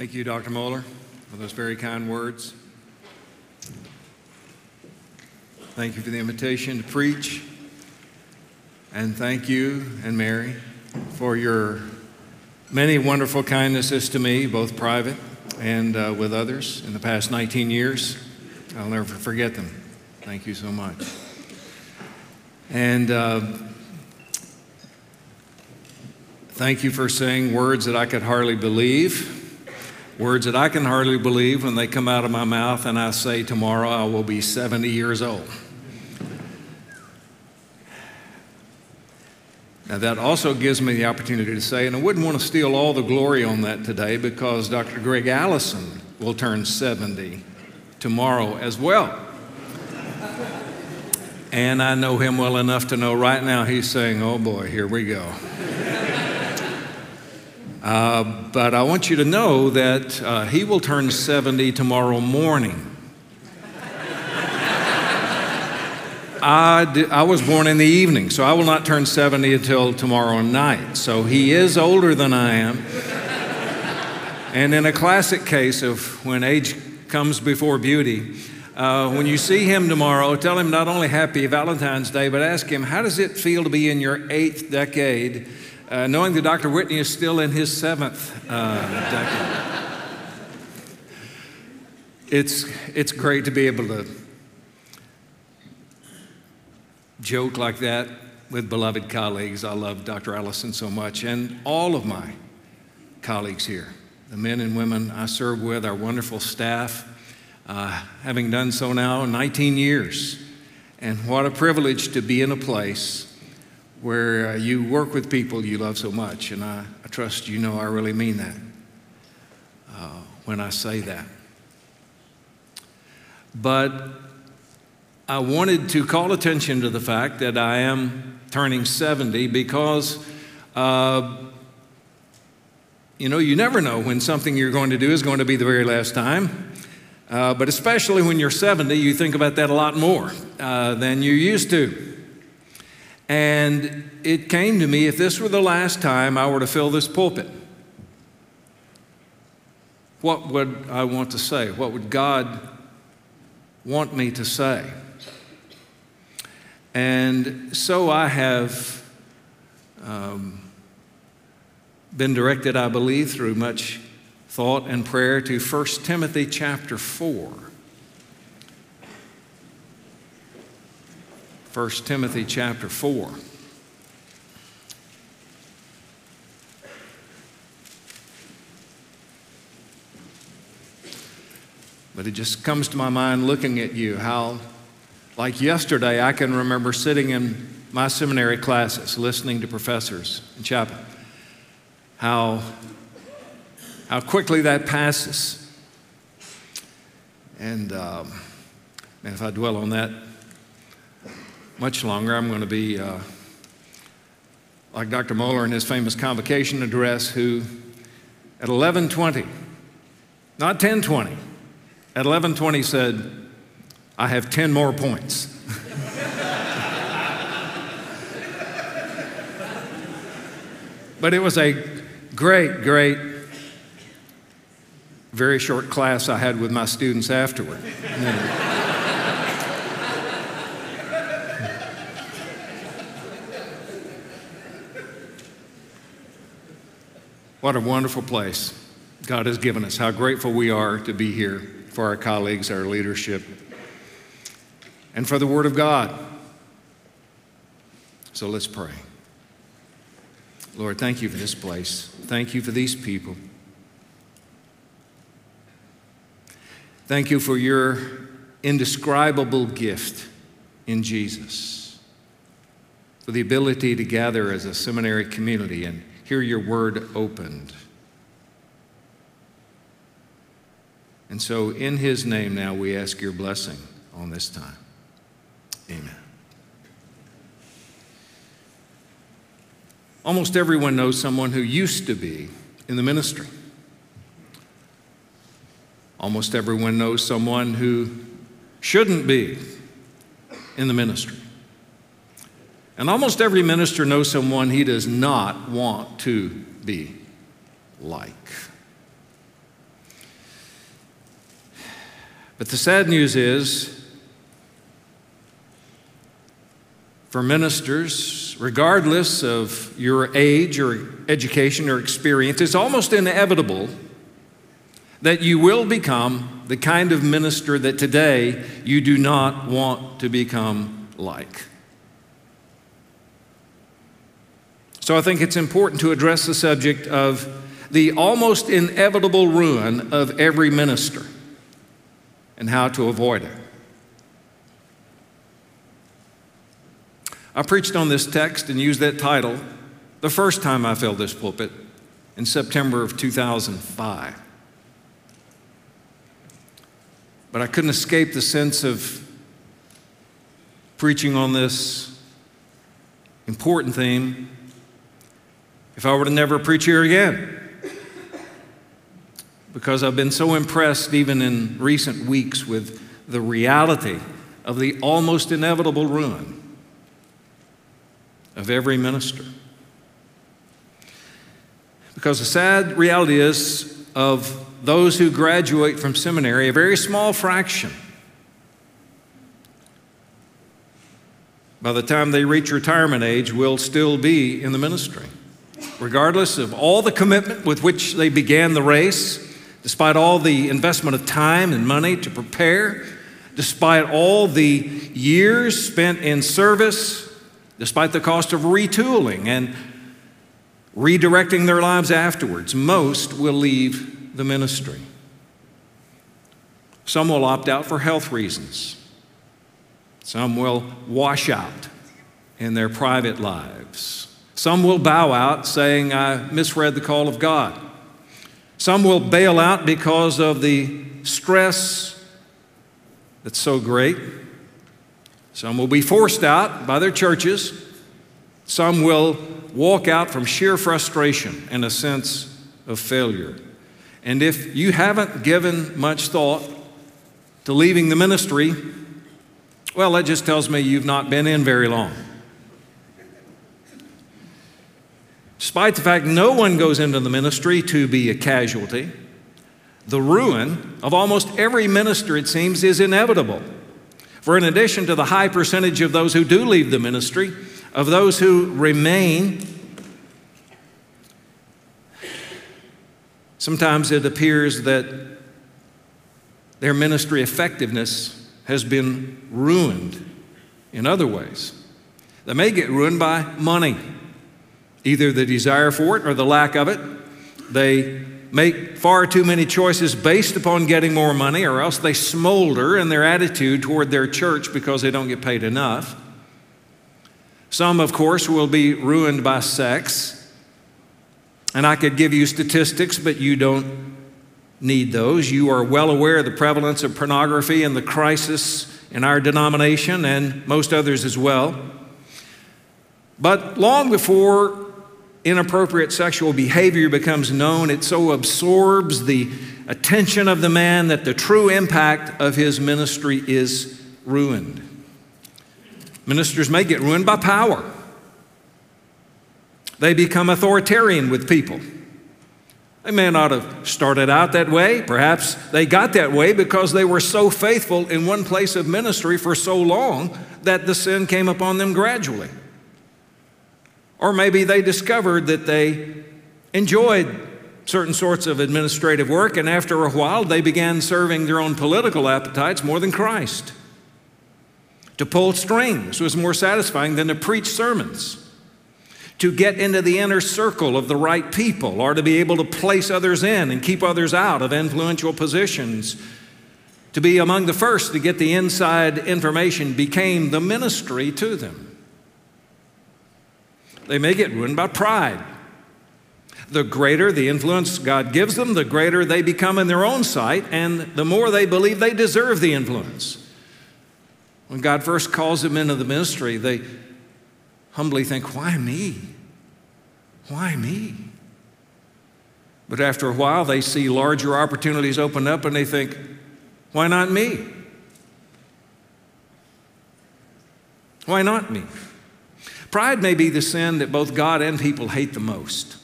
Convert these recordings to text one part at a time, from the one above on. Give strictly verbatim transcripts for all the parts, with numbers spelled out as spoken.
Thank you, Doctor Moeller, for those very kind words. Thank you for the invitation to preach. And thank you and Mary for your many wonderful kindnesses to me, both private and uh, with others in the past nineteen years. I'll never forget them. Thank you so much. And uh, thank you for saying words that I could hardly believe, words that I can hardly believe when they come out of my mouth and I say tomorrow I will be seventy years old. Now that also gives me the opportunity to say, and I wouldn't want to steal all the glory on that today because Doctor Greg Allison will turn seventy tomorrow as well. And I know him well enough to know right now he's saying, oh boy, here we go. uh, but I want you to know that uh, he will turn seventy tomorrow morning. I, did, I was born in the evening, so I will not turn seventy until tomorrow night. So he is older than I am. And in a classic case of when age comes before beauty, uh, when you see him tomorrow, tell him not only happy Valentine's Day, but ask him, how does it feel to be in your eighth decade, uh, knowing that Doctor Whitney is still in his seventh uh, decade? It's, it's great to be able to joke like that with beloved colleagues. I love Doctor Allison so much and all of my colleagues here. The men and women I serve with, our wonderful staff, uh, having done so now nineteen years. And what a privilege to be in a place where uh, you work with people you love so much. And I, I trust you know I really mean that uh, when I say that. But I wanted to call attention to the fact that I am turning seventy because, uh, you know, you never know when something you're going to do is going to be the very last time. Uh, but especially when you're seventy, you think about that a lot more uh, than you used to. And it came to me, if this were the last time I were to fill this pulpit, what would I want to say? What would God want me to say? And so I have um, been directed, I believe, through much thought and prayer to First Timothy chapter four. First Timothy chapter four. But it just comes to my mind looking at you, how like yesterday, I can remember sitting in my seminary classes, listening to professors in chapel, how, how quickly that passes. And um, if I dwell on that much longer, I'm going to be uh, like Doctor Moeller in his famous convocation address, who at eleven twenty, not ten twenty, at eleven twenty said, I have ten more points. But it was a great, great, very short class I had with my students afterward. What a wonderful place God has given us. How grateful we are to be here for our colleagues, our leadership, and for the Word of God. So let's pray. Lord, thank you for this place. Thank you for these people. Thank you for your indescribable gift in Jesus, for the ability to gather as a seminary community and hear your Word opened. And so in His name now we ask your blessing on this time. Amen. Almost everyone knows someone who used to be in the ministry. Almost everyone knows someone who shouldn't be in the ministry. And almost every minister knows someone he does not want to be like. But the sad news is, for ministers, regardless of your age or education or experience, it's almost inevitable that you will become the kind of minister that today you do not want to become like. So I think it's important to address the subject of the almost inevitable ruin of every minister and how to avoid it. I preached on this text and used that title the first time I filled this pulpit in September of two thousand five. But I couldn't escape the sense of preaching on this important theme if I were to never preach here again, because I've been so impressed even in recent weeks with the reality of the almost inevitable ruin of every minister. Because the sad reality is, of those who graduate from seminary, a very small fraction, by the time they reach retirement age, will still be in the ministry, regardless of all the commitment with which they began the race, despite all the investment of time and money to prepare, despite all the years spent in service, despite the cost of retooling and redirecting their lives afterwards. Most will leave the ministry. Some will opt out for health reasons. Some will wash out in their private lives. Some will bow out saying, "I misread the call of God." Some will bail out because of the stress that's so great. Some will be forced out by their churches. Some will walk out from sheer frustration and a sense of failure. And if you haven't given much thought to leaving the ministry, well, that just tells me you've not been in very long. Despite the fact no one goes into the ministry to be a casualty, the ruin of almost every minister, it seems, is inevitable. For in addition to the high percentage of those who do leave the ministry, of those who remain, sometimes it appears that their ministry effectiveness has been ruined in other ways. They may get ruined by money, either the desire for it or the lack of it. They make far too many choices based upon getting more money, or else they smolder in their attitude toward their church because they don't get paid enough. Some, of course, will be ruined by sex. And I could give you statistics, but you don't need those. You are well aware of the prevalence of pornography and the crisis in our denomination and most others as well. But long before inappropriate sexual behavior becomes known, it so absorbs the attention of the man that the true impact of his ministry is ruined. Ministers may get ruined by power. They become authoritarian with people. They may not have started out that way. Perhaps they got that way because they were so faithful in one place of ministry for so long that the sin came upon them gradually. Or maybe they discovered that they enjoyed certain sorts of administrative work, and after a while they began serving their own political appetites more than Christ. To pull strings was more satisfying than to preach sermons. To get into the inner circle of the right people, or to be able to place others in and keep others out of influential positions, to be among the first to get the inside information became the ministry to them. They may get ruined by pride. The greater the influence God gives them, the greater they become in their own sight, and the more they believe they deserve the influence. When God first calls them into the ministry, they humbly think, "Why me? Why me?" But after a while, they see larger opportunities open up, and they think, "Why not me? Why not me?" Pride may be the sin that both God and people hate the most.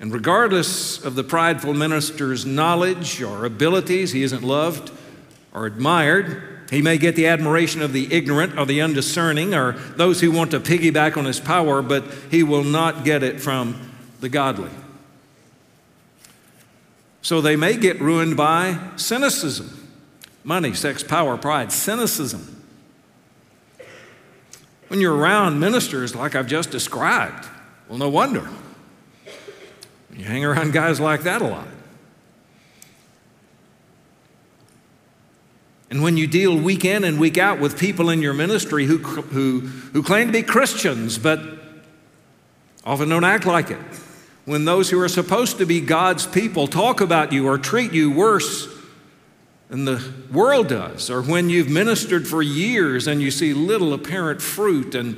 And regardless of the prideful minister's knowledge or abilities, he isn't loved or admired. He may get the admiration of the ignorant or the undiscerning or those who want to piggyback on his power, but he will not get it from the godly. So they may get ruined by cynicism, money, sex, power, pride, cynicism. When you're around ministers like I've just described, well, no wonder. You hang around guys like that a lot. And when you deal week in and week out with people in your ministry who, who, who claim to be Christians but often don't act like it, when those who are supposed to be God's people talk about you or treat you worse than the world does, or when you've ministered for years and you see little apparent fruit, and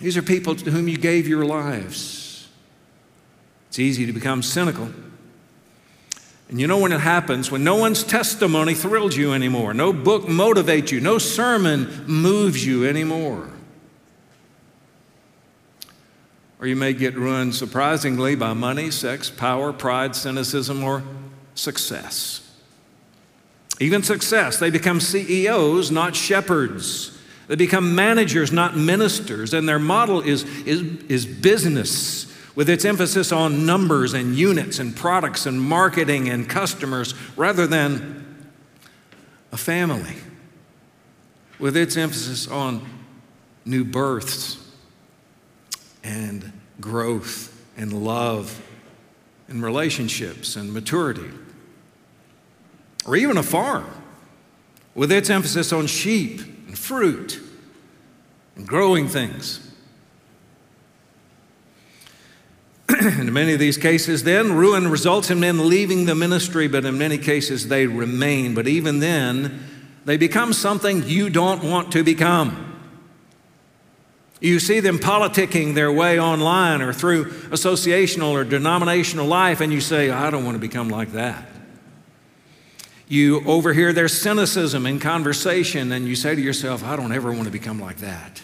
these are people to whom you gave your lives, it's easy to become cynical. And you know when it happens, when no one's testimony thrills you anymore, no book motivates you, no sermon moves you anymore. Or you may get ruined, surprisingly, by money, sex, power, pride, cynicism, or success. Even success. They become C E Os, not shepherds. They become managers, not ministers. And their model is, is, is business, with its emphasis on numbers and units and products and marketing and customers, rather than a family, with its emphasis on new births and growth and love and relationships and maturity. Or even a farm, with its emphasis on sheep and fruit and growing things. In many of these cases then, ruin results in men leaving the ministry, but in many cases they remain. But even then, they become something you don't want to become. You see them politicking their way online or through associational or denominational life, and you say, I don't want to become like that. You overhear their cynicism in conversation, and you say to yourself, I don't ever want to become like that.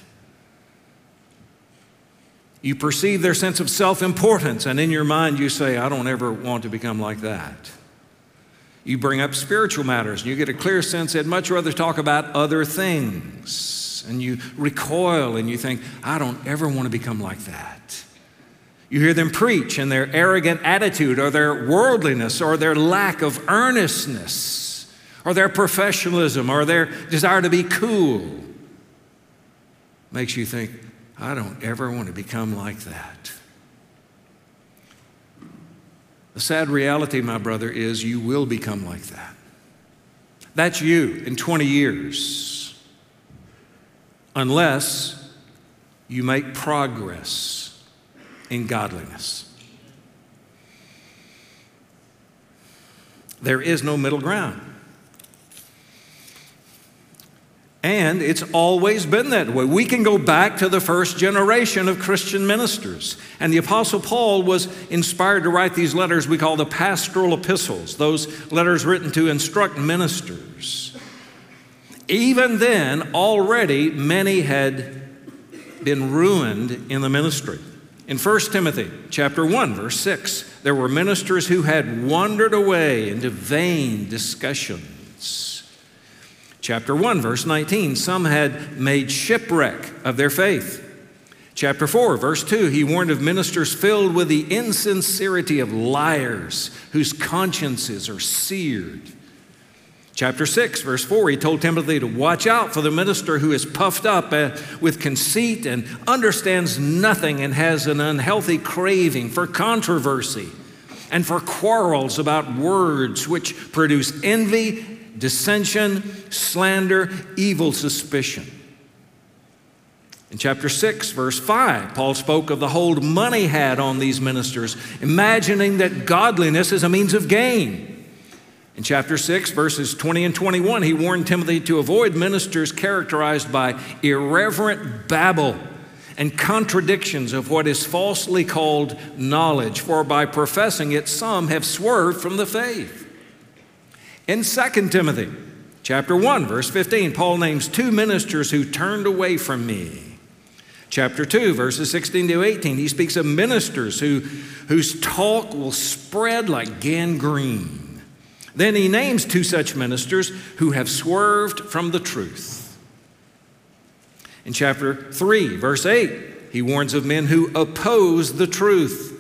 You perceive their sense of self-importance, and in your mind you say, I don't ever want to become like that. You bring up spiritual matters, and you get a clear sense they'd much rather talk about other things. And you recoil, and you think, I don't ever want to become like that. You hear them preach, and their arrogant attitude, or their worldliness, or their lack of earnestness, or their professionalism, or their desire to be cool, makes you think, I don't ever want to become like that. The sad reality, my brother, is you will become like that. That's you in twenty years, unless you make progress in godliness. There is no middle ground. And it's always been that way. We can go back to the first generation of Christian ministers. And the Apostle Paul was inspired to write these letters we call the pastoral epistles, those letters written to instruct ministers. Even then, already many had been ruined in the ministry. In First Timothy chapter one, verse six, there were ministers who had wandered away into vain discussions. Chapter one, verse nineteen, some had made shipwreck of their faith. Chapter four, verse two, he warned of ministers filled with the insincerity of liars whose consciences are seared. Chapter six, verse four, he told Timothy to watch out for the minister who is puffed up with conceit and understands nothing and has an unhealthy craving for controversy and for quarrels about words which produce envy, dissension, slander, evil suspicion. In chapter six, verse five, Paul spoke of the hold money had on these ministers, imagining that godliness is a means of gain. In chapter six, verses twenty and twenty-one, he warned Timothy to avoid ministers characterized by irreverent babble and contradictions of what is falsely called knowledge, for by professing it, some have swerved from the faith. In Second Timothy chapter one, verse fifteen, Paul names two ministers who turned away from me. Chapter two, verses sixteen to eighteen, he speaks of ministers who, whose talk will spread like gangrene. Then he names two such ministers who have swerved from the truth. In chapter three, verse eight, he warns of men who oppose the truth.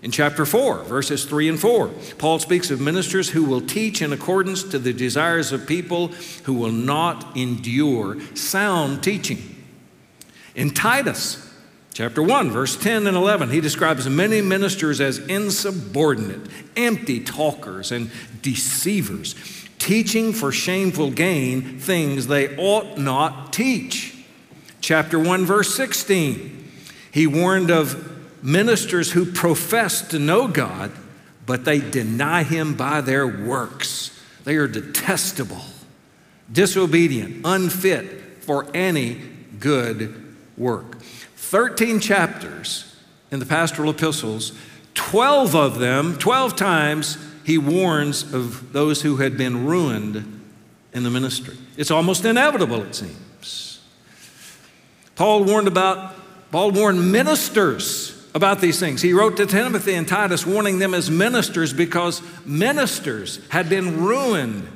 In chapter four, verses three and four, Paul speaks of ministers who will teach in accordance to the desires of people who will not endure sound teaching. In Titus, chapter one, verse ten and eleven, he describes many ministers as insubordinate, empty talkers, and deceivers, teaching for shameful gain things they ought not teach. Chapter one, verse sixteen, he warned of ministers who profess to know God, but they deny him by their works. They are detestable, disobedient, unfit for any good work. Thirteen chapters in the pastoral epistles, twelve of them, twelve times, he warns of those who had been ruined in the ministry. It's almost inevitable, it seems. Paul warned about, Paul warned ministers about these things. He wrote to Timothy and Titus warning them as ministers because ministers had been ruined.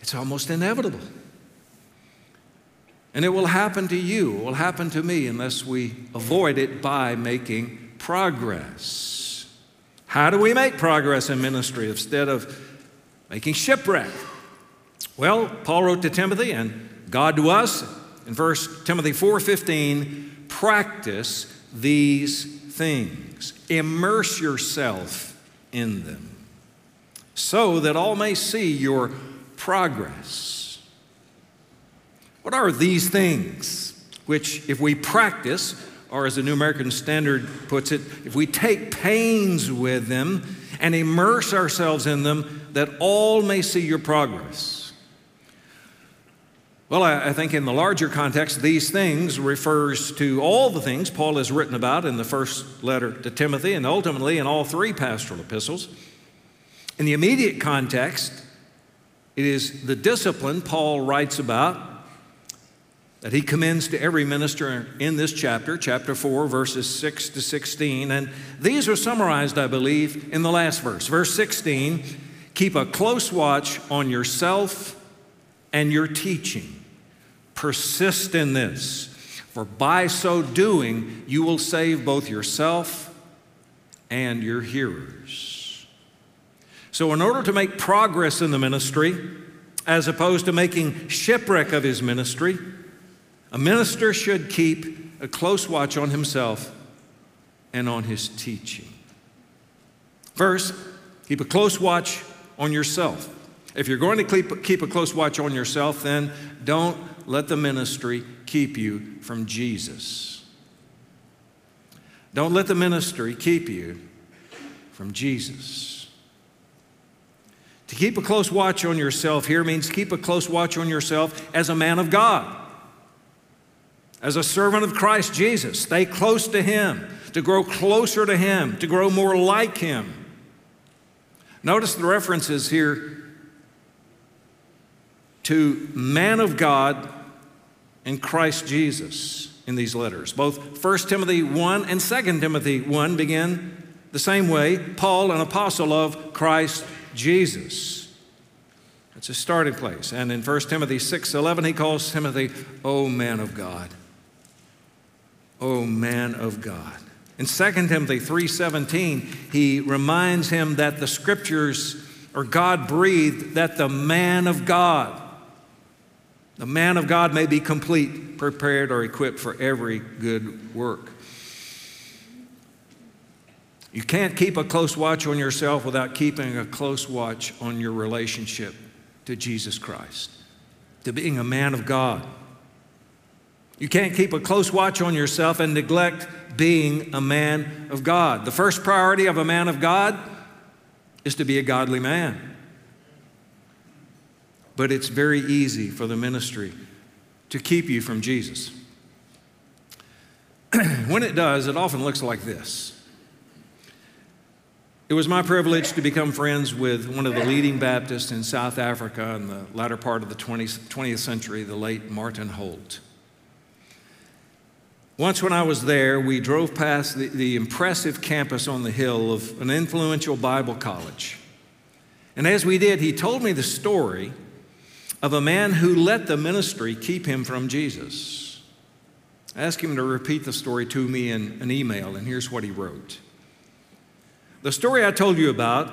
It's almost inevitable. And it will happen to you, it will happen to me, unless we avoid it by making progress. How do we make progress in ministry instead of making shipwreck? Well, Paul wrote to Timothy and God to us in First Timothy four fifteen, practice these things, immerse yourself in them, so that all may see your progress. What are these things which, if we practice, or as the New American Standard puts it, if we take pains with them and immerse ourselves in them, that all may see your progress? Well, I, I think in the larger context, these things refers to all the things Paul has written about in the first letter to Timothy and ultimately in all three pastoral epistles. In the immediate context, it is the discipline Paul writes about that he commends to every minister in this chapter, chapter four, verses six to sixteen. And these are summarized, I believe, in the last verse. Verse sixteen, keep a close watch on yourself and your teaching. Persist in this, for by so doing, you will save both yourself and your hearers. So in order to make progress in the ministry, as opposed to making shipwreck of his ministry, a minister should keep a close watch on himself and on his teaching. First, keep a close watch on yourself. If you're going to keep a close watch on yourself, then don't let the ministry keep you from Jesus. Don't let the ministry keep you from Jesus. To keep a close watch on yourself here means keep a close watch on yourself as a man of God, as a servant of Christ Jesus. Stay close to him, to grow closer to him, to grow more like him. Notice the references here to man of God and Christ Jesus in these letters. Both First Timothy one and Second Timothy one begin the same way, Paul, an apostle of Christ Jesus. That's his starting place. And in First Timothy six eleven, he calls Timothy, O man of God. O man of God. In Second Timothy three seventeen, he reminds him that the scriptures are God-breathed, that the man of God, the man of God may be complete, prepared or equipped for every good work. You can't keep a close watch on yourself without keeping a close watch on your relationship to Jesus Christ, to being a man of God. You can't keep a close watch on yourself and neglect being a man of God. The first priority of a man of God is to be a godly man. But it's very easy for the ministry to keep you from Jesus. When it does, it often looks like this. It was my privilege to become friends with one of the leading Baptists in South Africa in the latter part of the twentieth century, the late Martin Holt. Once when I was there, we drove past the, the impressive campus on the hill of an influential Bible college. And as we did, he told me the story of a man who let the ministry keep him from Jesus. I asked him to repeat the story to me in an email, and here's what he wrote. The story I told you about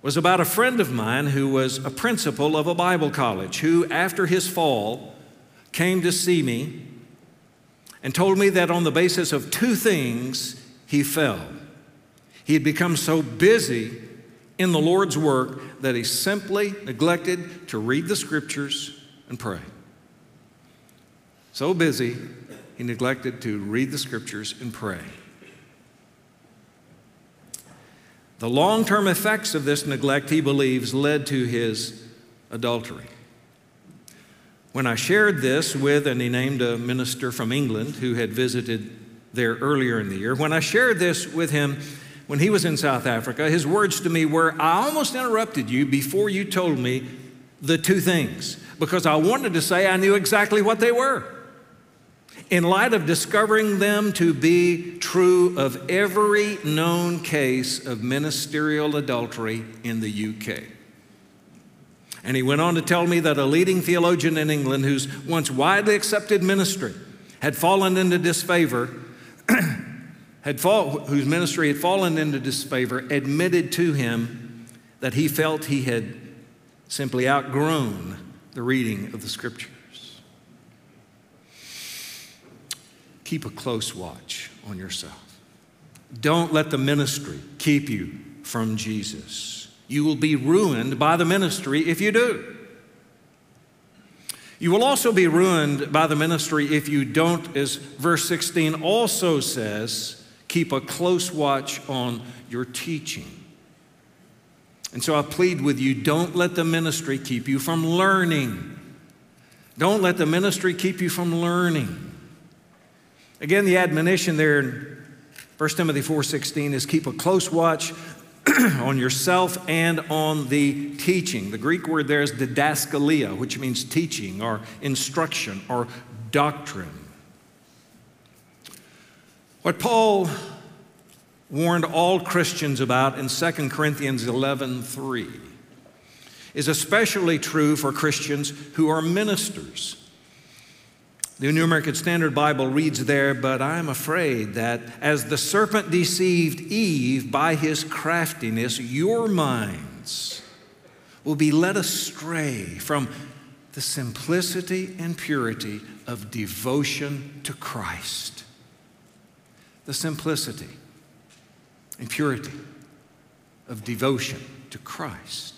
was about a friend of mine who was a principal of a Bible college who, after his fall, came to see me and told me that on the basis of two things, he fell. He had become so busy in the Lord's work that he simply neglected to read the scriptures and pray. So busy, he neglected to read the scriptures and pray. The long-term effects of this neglect, he believes, led to his adultery. When I shared this with, and he named a minister from England who had visited there earlier in the year, when I shared this with him when he was in South Africa, his words to me were, I almost interrupted you before you told me the two things, because I wanted to say I knew exactly what they were. In light of discovering them to be true of every known case of ministerial adultery in the U K. And he went on to tell me that a leading theologian in England whose once widely accepted ministry had fallen into disfavor, had fall, whose ministry had fallen into disfavor, admitted to him that he felt he had simply outgrown the reading of the scripture. Keep a close watch on yourself. Don't let the ministry keep you from Jesus. You will be ruined by the ministry if you do. You will also be ruined by the ministry if you don't, as verse sixteen also says, keep a close watch on your teaching. And so I plead with you, don't let the ministry keep you from learning. Don't let the ministry keep you from learning. Again, the admonition there in First Timothy four sixteen is keep a close watch on yourself and on the teaching. The Greek word there is didaskalia, which means teaching or instruction or doctrine. What Paul warned all Christians about in Second Corinthians eleven three is especially true for Christians who are ministers. The New American Standard Bible reads there, but I am afraid that as the serpent deceived Eve by his craftiness, your minds will be led astray from the simplicity and purity of devotion to Christ. The simplicity and purity of devotion to Christ.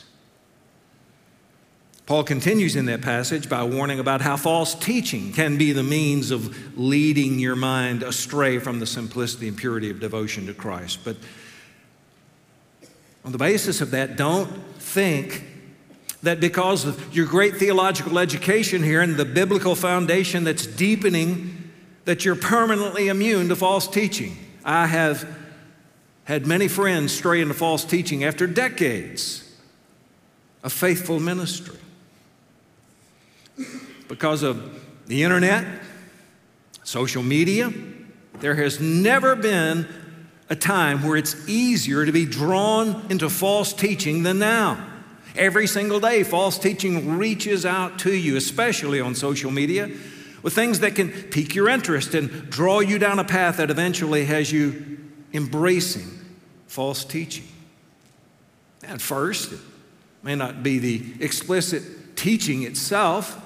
Paul continues in that passage by warning about how false teaching can be the means of leading your mind astray from the simplicity and purity of devotion to Christ. But on the basis of that, don't think that because of your great theological education here and the biblical foundation that's deepening, that you're permanently immune to false teaching. I have had many friends stray into false teaching after decades of faithful ministry. Because of the internet, social media, there has never been a time where it's easier to be drawn into false teaching than now. Every single day, false teaching reaches out to you, especially on social media, with things that can pique your interest and draw you down a path that eventually has you embracing false teaching. At first, it may not be the explicit teaching itself,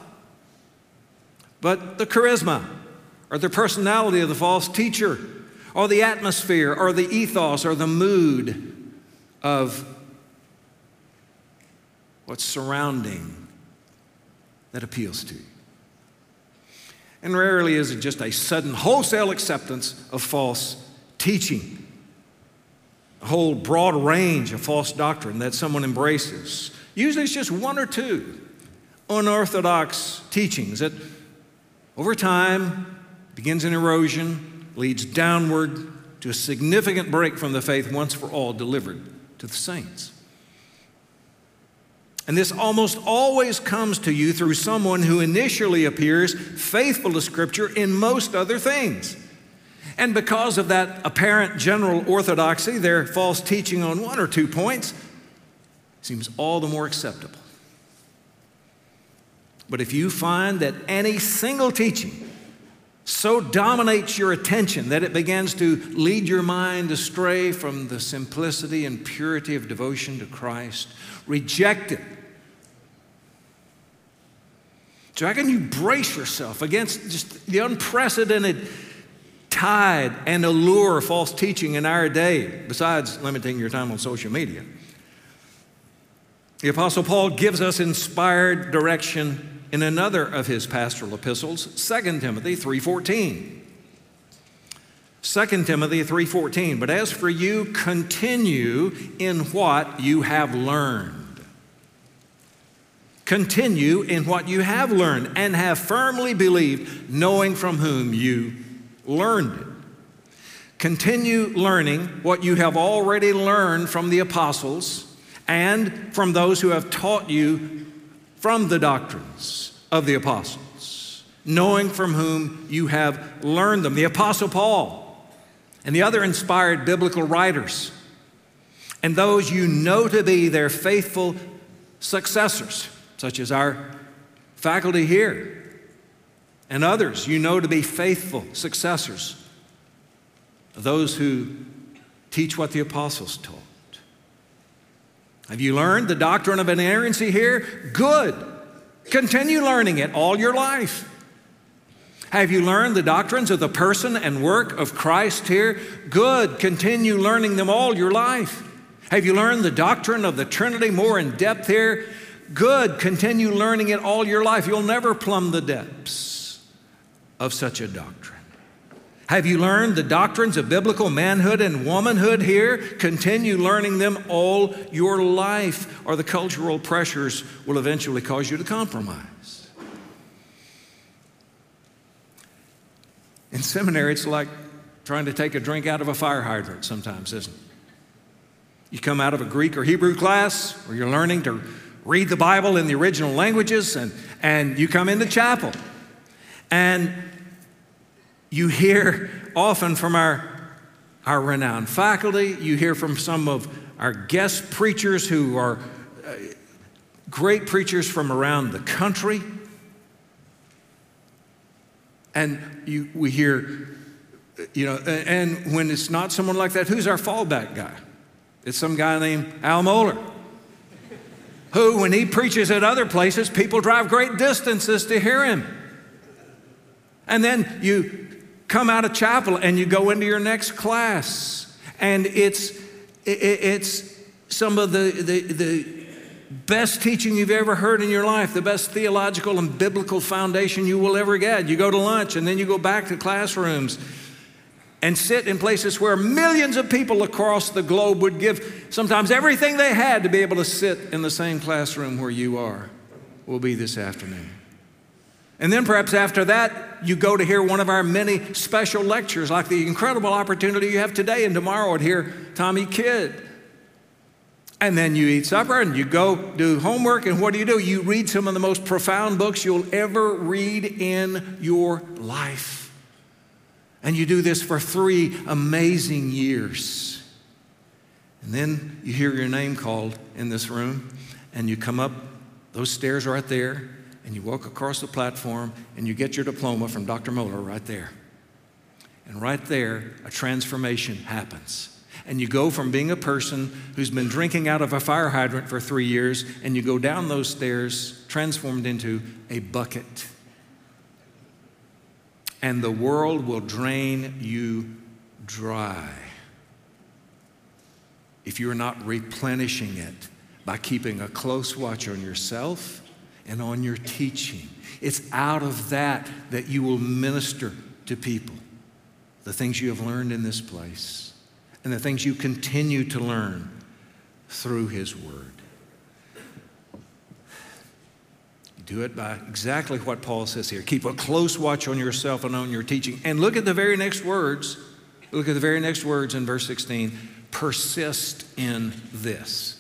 but the charisma or the personality of the false teacher or the atmosphere or the ethos or the mood of what's surrounding that appeals to you. And rarely is it just a sudden wholesale acceptance of false teaching, a whole broad range of false doctrine that someone embraces. Usually it's just one or two unorthodox teachings that over time, begins an erosion, leads downward to a significant break from the faith once for all delivered to the saints. And this almost always comes to you through someone who initially appears faithful to Scripture in most other things. And because of that apparent general orthodoxy, their false teaching on one or two points seems all the more acceptable. But if you find that any single teaching so dominates your attention that it begins to lead your mind astray from the simplicity and purity of devotion to Christ, reject it. So how can you brace yourself against just the unprecedented tide and allure of false teaching in our day, besides limiting your time on social media? The Apostle Paul gives us inspired direction in another of his pastoral epistles, Second Timothy three fourteen. Second Timothy three fourteen, but as for you, continue in what you have learned. Continue in what you have learned and have firmly believed, knowing from whom you learned it. Continue learning what you have already learned from the apostles and from those who have taught you from the doctrines of the apostles, knowing from whom you have learned them. The Apostle Paul and the other inspired biblical writers and those you know to be their faithful successors, such as our faculty here, and others you know to be faithful successors, those who teach what the apostles taught. Have you learned the doctrine of inerrancy here? Good. Continue learning it all your life. Have you learned the doctrines of the person and work of Christ here? Good. Continue learning them all your life. Have you learned the doctrine of the Trinity more in depth here? Good. Continue learning it all your life. You'll never plumb the depths of such a doctrine. Have you learned the doctrines of biblical manhood and womanhood here? Continue learning them all your life, or the cultural pressures will eventually cause you to compromise. In seminary, it's like trying to take a drink out of a fire hydrant sometimes, isn't it? You come out of a Greek or Hebrew class where you're learning to read the Bible in the original languages, and, and you come into chapel. And you hear often from our, our renowned faculty, you hear from some of our guest preachers who are great preachers from around the country. And you, we hear, you know, and when it's not someone like that, who's our fallback guy? It's some guy named Al Moeller, who, when he preaches at other places, people drive great distances to hear him. And then you come out of chapel and you go into your next class, and it's, it's some of the, the, the best teaching you've ever heard in your life, the best theological and biblical foundation you will ever get. You go to lunch, and then you go back to classrooms and sit in places where millions of people across the globe would give sometimes everything they had to be able to sit in the same classroom where you are, will be this afternoon. And then perhaps after that, you go to hear one of our many special lectures, like the incredible opportunity you have today and tomorrow to hear Tommy Kidd. And then you eat supper and you go do homework, and what do you do? You read some of the most profound books you'll ever read in your life. And you do this for three amazing years. And then you hear your name called in this room, and you come up, those stairs right there, and you walk across the platform, and you get your diploma from Doctor Moeller right there. And right there, a transformation happens. And you go from being a person who's been drinking out of a fire hydrant for three years, and you go down those stairs transformed into a bucket. And the world will drain you dry if you're not replenishing it by keeping a close watch on yourself and on your teaching. It's out of that that you will minister to people the things you have learned in this place and the things you continue to learn through His Word. You do it by exactly what Paul says here. Keep a close watch on yourself and on your teaching. And look at the very next words. Look at the very next words in verse sixteen. Persist in this.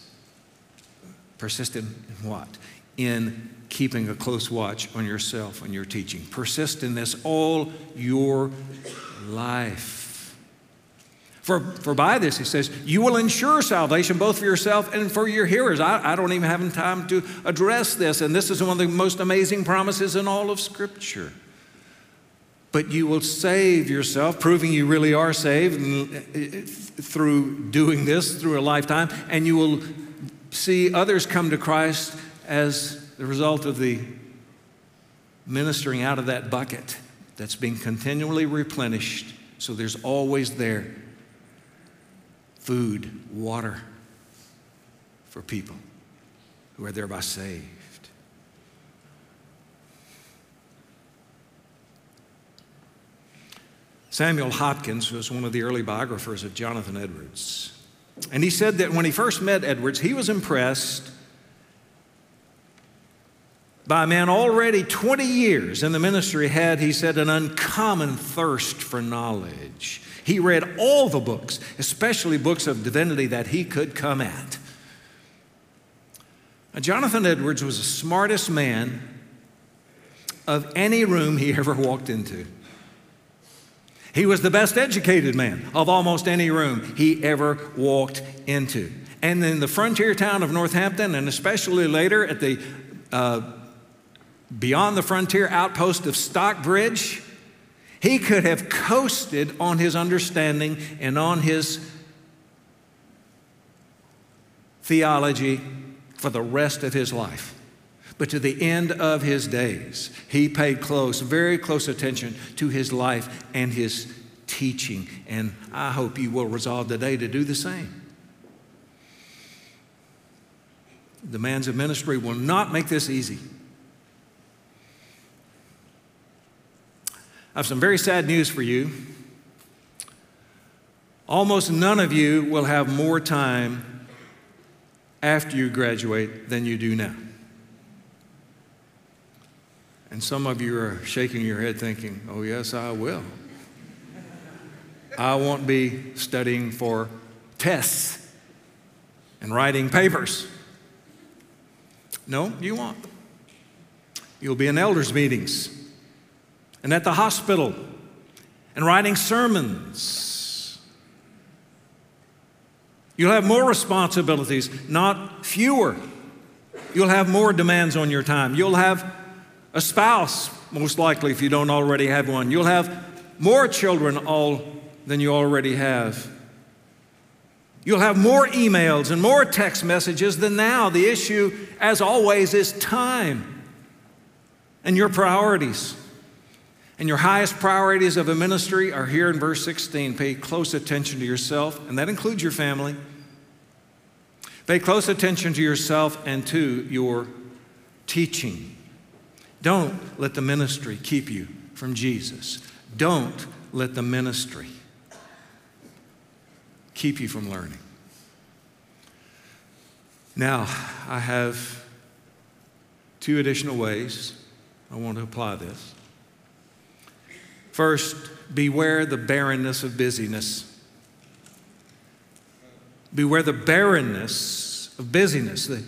Persist in what? In keeping a close watch on yourself and your teaching. Persist in this all your life. For, for by this, he says, you will ensure salvation both for yourself and for your hearers. I, I don't even have time to address this, and this is one of the most amazing promises in all of Scripture. But you will save yourself, proving you really are saved through doing this, through a lifetime, and you will see others come to Christ as the result of the ministering out of that bucket that's being continually replenished. So there's always there food, water for people who are thereby saved. Samuel Hopkins was one of the early biographers of Jonathan Edwards. And he said that when he first met Edwards, he was impressed by a man already twenty years in the ministry had, he said, an uncommon thirst for knowledge. He read all the books, especially books of divinity that he could come at. Now, Jonathan Edwards was the smartest man of any room he ever walked into. He was the best educated man of almost any room he ever walked into. And in the frontier town of Northampton, and especially later at the uh, beyond the frontier outpost of Stockbridge, he could have coasted on his understanding and on his theology for the rest of his life. But to the end of his days, he paid close, very close attention to his life and his teaching. And I hope you will resolve today to do the same. The demands of ministry will not make this easy. I have some very sad news for you. Almost none of you will have more time after you graduate than you do now. And some of you are shaking your head thinking, oh, yes, I will. I won't be studying for tests and writing papers. No, you won't. You'll be in elders' meetings and at the hospital and writing sermons. You'll have more responsibilities, not fewer. You'll have more demands on your time. You'll have a spouse, most likely, if you don't already have one. You'll have more children all than you already have. You'll have more emails and more text messages than now. The issue, as always, is time and your priorities. And your highest priorities of a ministry are here in verse sixteen. Pay close attention to yourself, and that includes your family. Pay close attention to yourself and to your teaching. Don't let the ministry keep you from Jesus. Don't let the ministry keep you from learning. Now, I have two additional ways I want to apply this. First, beware the barrenness of busyness. Beware the barrenness of busyness. The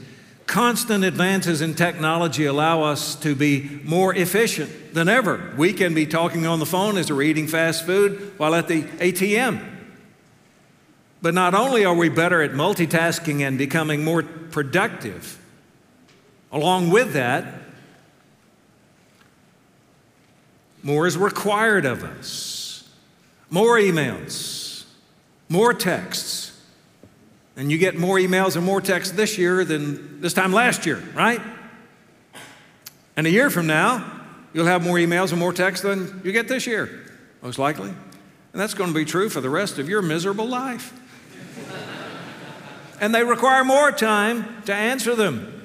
constant advances in technology allow us to be more efficient than ever. We can be talking on the phone as we're eating fast food while at the A T M. But not only are we better at multitasking and becoming more productive, along with that, more is required of us. More emails, more texts. And you get more emails and more texts this year than this time last year, right? And a year from now, you'll have more emails and more texts than you get this year, most likely. And that's going to be true for the rest of your miserable life. And they require more time to answer them.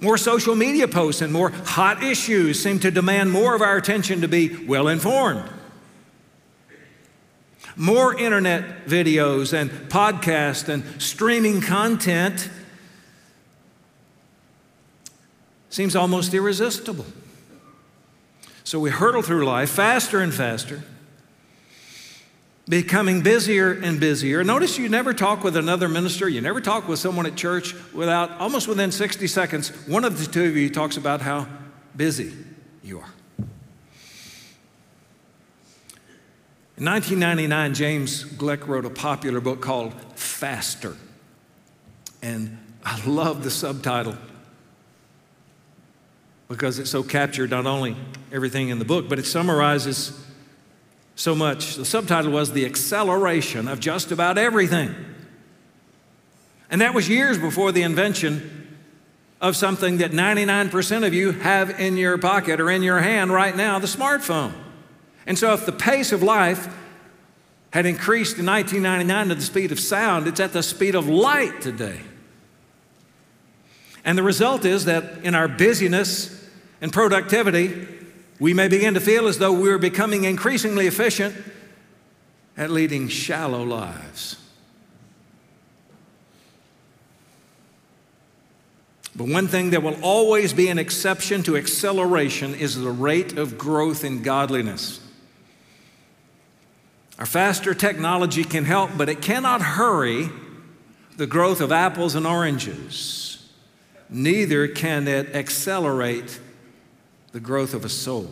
More social media posts and more hot issues seem to demand more of our attention to be well-informed. More internet videos and podcasts and streaming content seems almost irresistible. So we hurtle through life faster and faster, becoming busier and busier. Notice you never talk with another minister, you never talk with someone at church without, almost within sixty seconds, one of the two of you talks about how busy you are. In nineteen ninety-nine, James Gleick wrote a popular book called Faster. And I love the subtitle because it so captured not only everything in the book, but it summarizes so much. The subtitle was The Acceleration of Just About Everything. And that was years before the invention of something that ninety-nine percent of you have in your pocket or in your hand right now, the smartphone. And so if the pace of life had increased in nineteen ninety-nine to the speed of sound, it's at the speed of light today. And the result is that in our busyness and productivity, we may begin to feel as though we're becoming increasingly efficient at leading shallow lives. But one thing that will always be an exception to acceleration is the rate of growth in godliness. Our faster technology can help, but it cannot hurry the growth of apples and oranges. Neither can it accelerate the growth of a soul,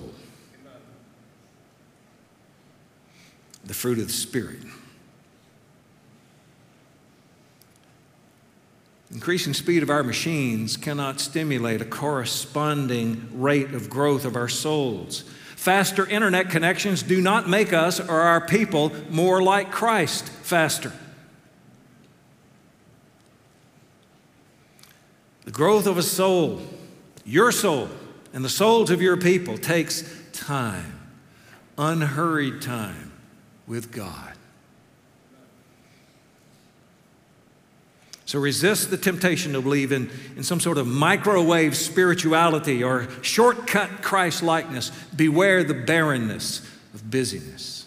the fruit of the Spirit. Increasing speed of our machines cannot stimulate a corresponding rate of growth of our souls. Faster internet connections do not make us or our people more like Christ faster. The growth of a soul, your soul, and the souls of your people takes time, unhurried time with God. So resist the temptation to believe in, in some sort of microwave spirituality or shortcut Christ-likeness. Beware the barrenness of busyness.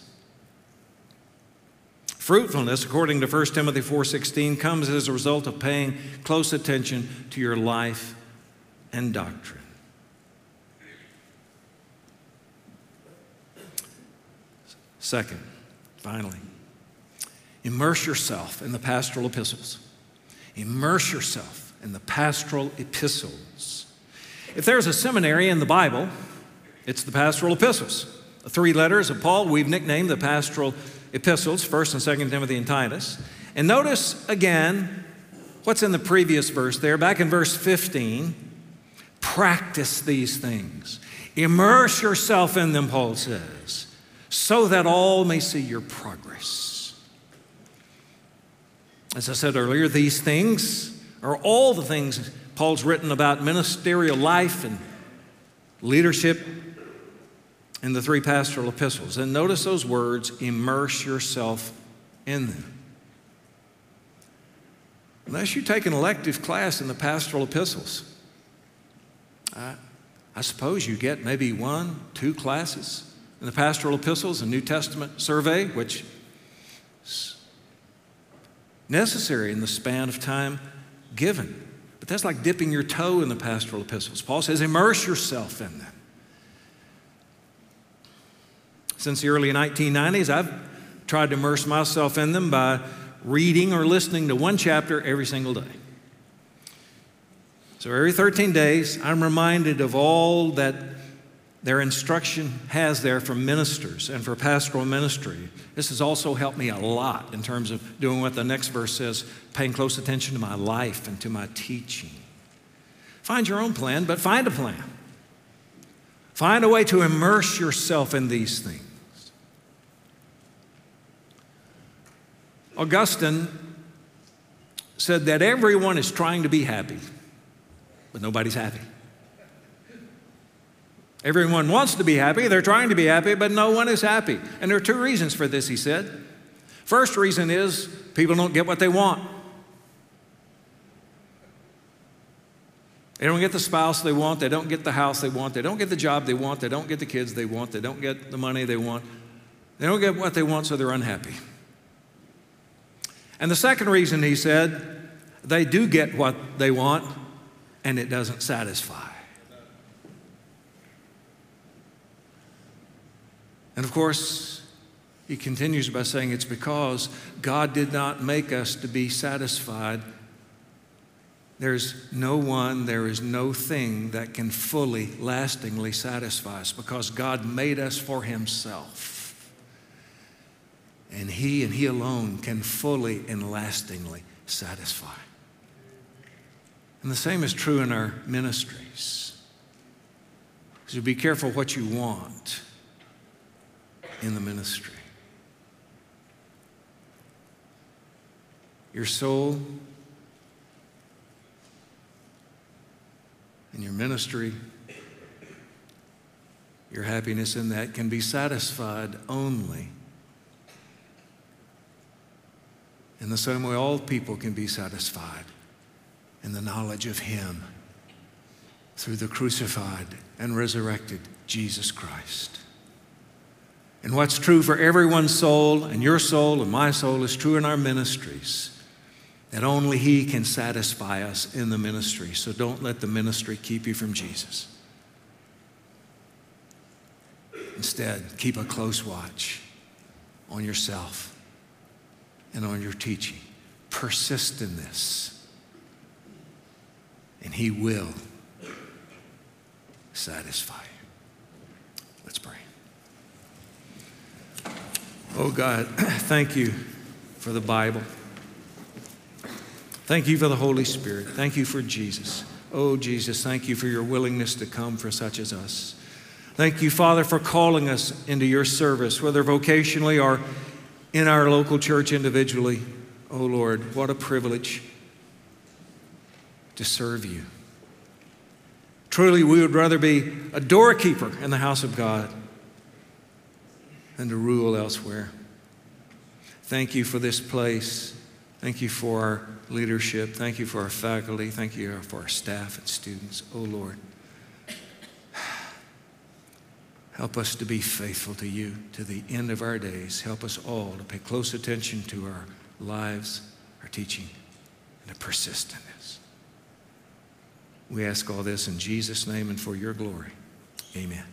Fruitfulness, according to First Timothy four sixteen, comes as a result of paying close attention to your life and doctrine. Second, finally, immerse yourself in the pastoral epistles. Immerse yourself in the pastoral epistles. If there's a seminary in the Bible, it's the pastoral epistles. The three letters of Paul we've nicknamed the pastoral epistles, First and Second Timothy and Titus. And notice again what's in the previous verse there, back in verse fifteen. Practice these things. Immerse yourself in them, Paul says, so that all may see your progress. As I said earlier, these things are all the things Paul's written about ministerial life and leadership in the three pastoral epistles. And notice those words, immerse yourself in them. Unless you take an elective class in the pastoral epistles, I, I suppose you get maybe one, two classes in the pastoral epistles and New Testament survey, which is necessary in the span of time given. But that's like dipping your toe in the pastoral epistles. Paul says, immerse yourself in them. Since the early nineteen nineties, I've tried to immerse myself in them by reading or listening to one chapter every single day. So every thirteen days, I'm reminded of all that their instruction has there for ministers and for pastoral ministry. This has also helped me a lot in terms of doing what the next verse says, paying close attention to my life and to my teaching. Find your own plan, but find a plan. Find a way to immerse yourself in these things. Augustine said that everyone is trying to be happy, but nobody's happy. Everyone wants to be happy, they're trying to be happy, but no one is happy. And there are two reasons for this, he said. First reason is people don't get what they want. They don't get the spouse they want, they don't get the house they want, they don't get the job they want, they don't get the kids they want, they don't get the money they want. They don't get what they want, so they're unhappy. And the second reason, he said, they do get what they want, and it doesn't satisfy. And of course, He continues by saying it's because God did not make us to be satisfied. There's no one, there is no thing that can fully, lastingly satisfy us, because God made us for himself. And he and he alone can fully and lastingly satisfy. And the same is true in our ministries. So be careful what you want in the ministry. Your soul and your ministry, your happiness in that can be satisfied only in the same way all people can be satisfied, in the knowledge of him through the crucified and resurrected Jesus Christ. And what's true for everyone's soul, and your soul and my soul, is true in our ministries, that only he can satisfy us in the ministry. So don't let the ministry keep you from Jesus. Instead, keep a close watch on yourself and on your teaching. Persist in this, and he will satisfy you. Let's pray. Oh God, thank you for the Bible. Thank you for the Holy Spirit. Thank you for Jesus. Oh Jesus, thank you for your willingness to come for such as us. Thank you, Father, for calling us into your service, whether vocationally or in our local church individually. Oh Lord, what a privilege to serve you. Truly, we would rather be a doorkeeper in the house of God than to rule elsewhere. Thank you for this place. Thank you for our leadership. Thank you for our faculty. Thank you for our staff and students. Oh Lord, help us to be faithful to you to the end of our days. Help us all to pay close attention to our lives, our teaching, and to persist in this. We ask all this in Jesus' name and for your glory. Amen.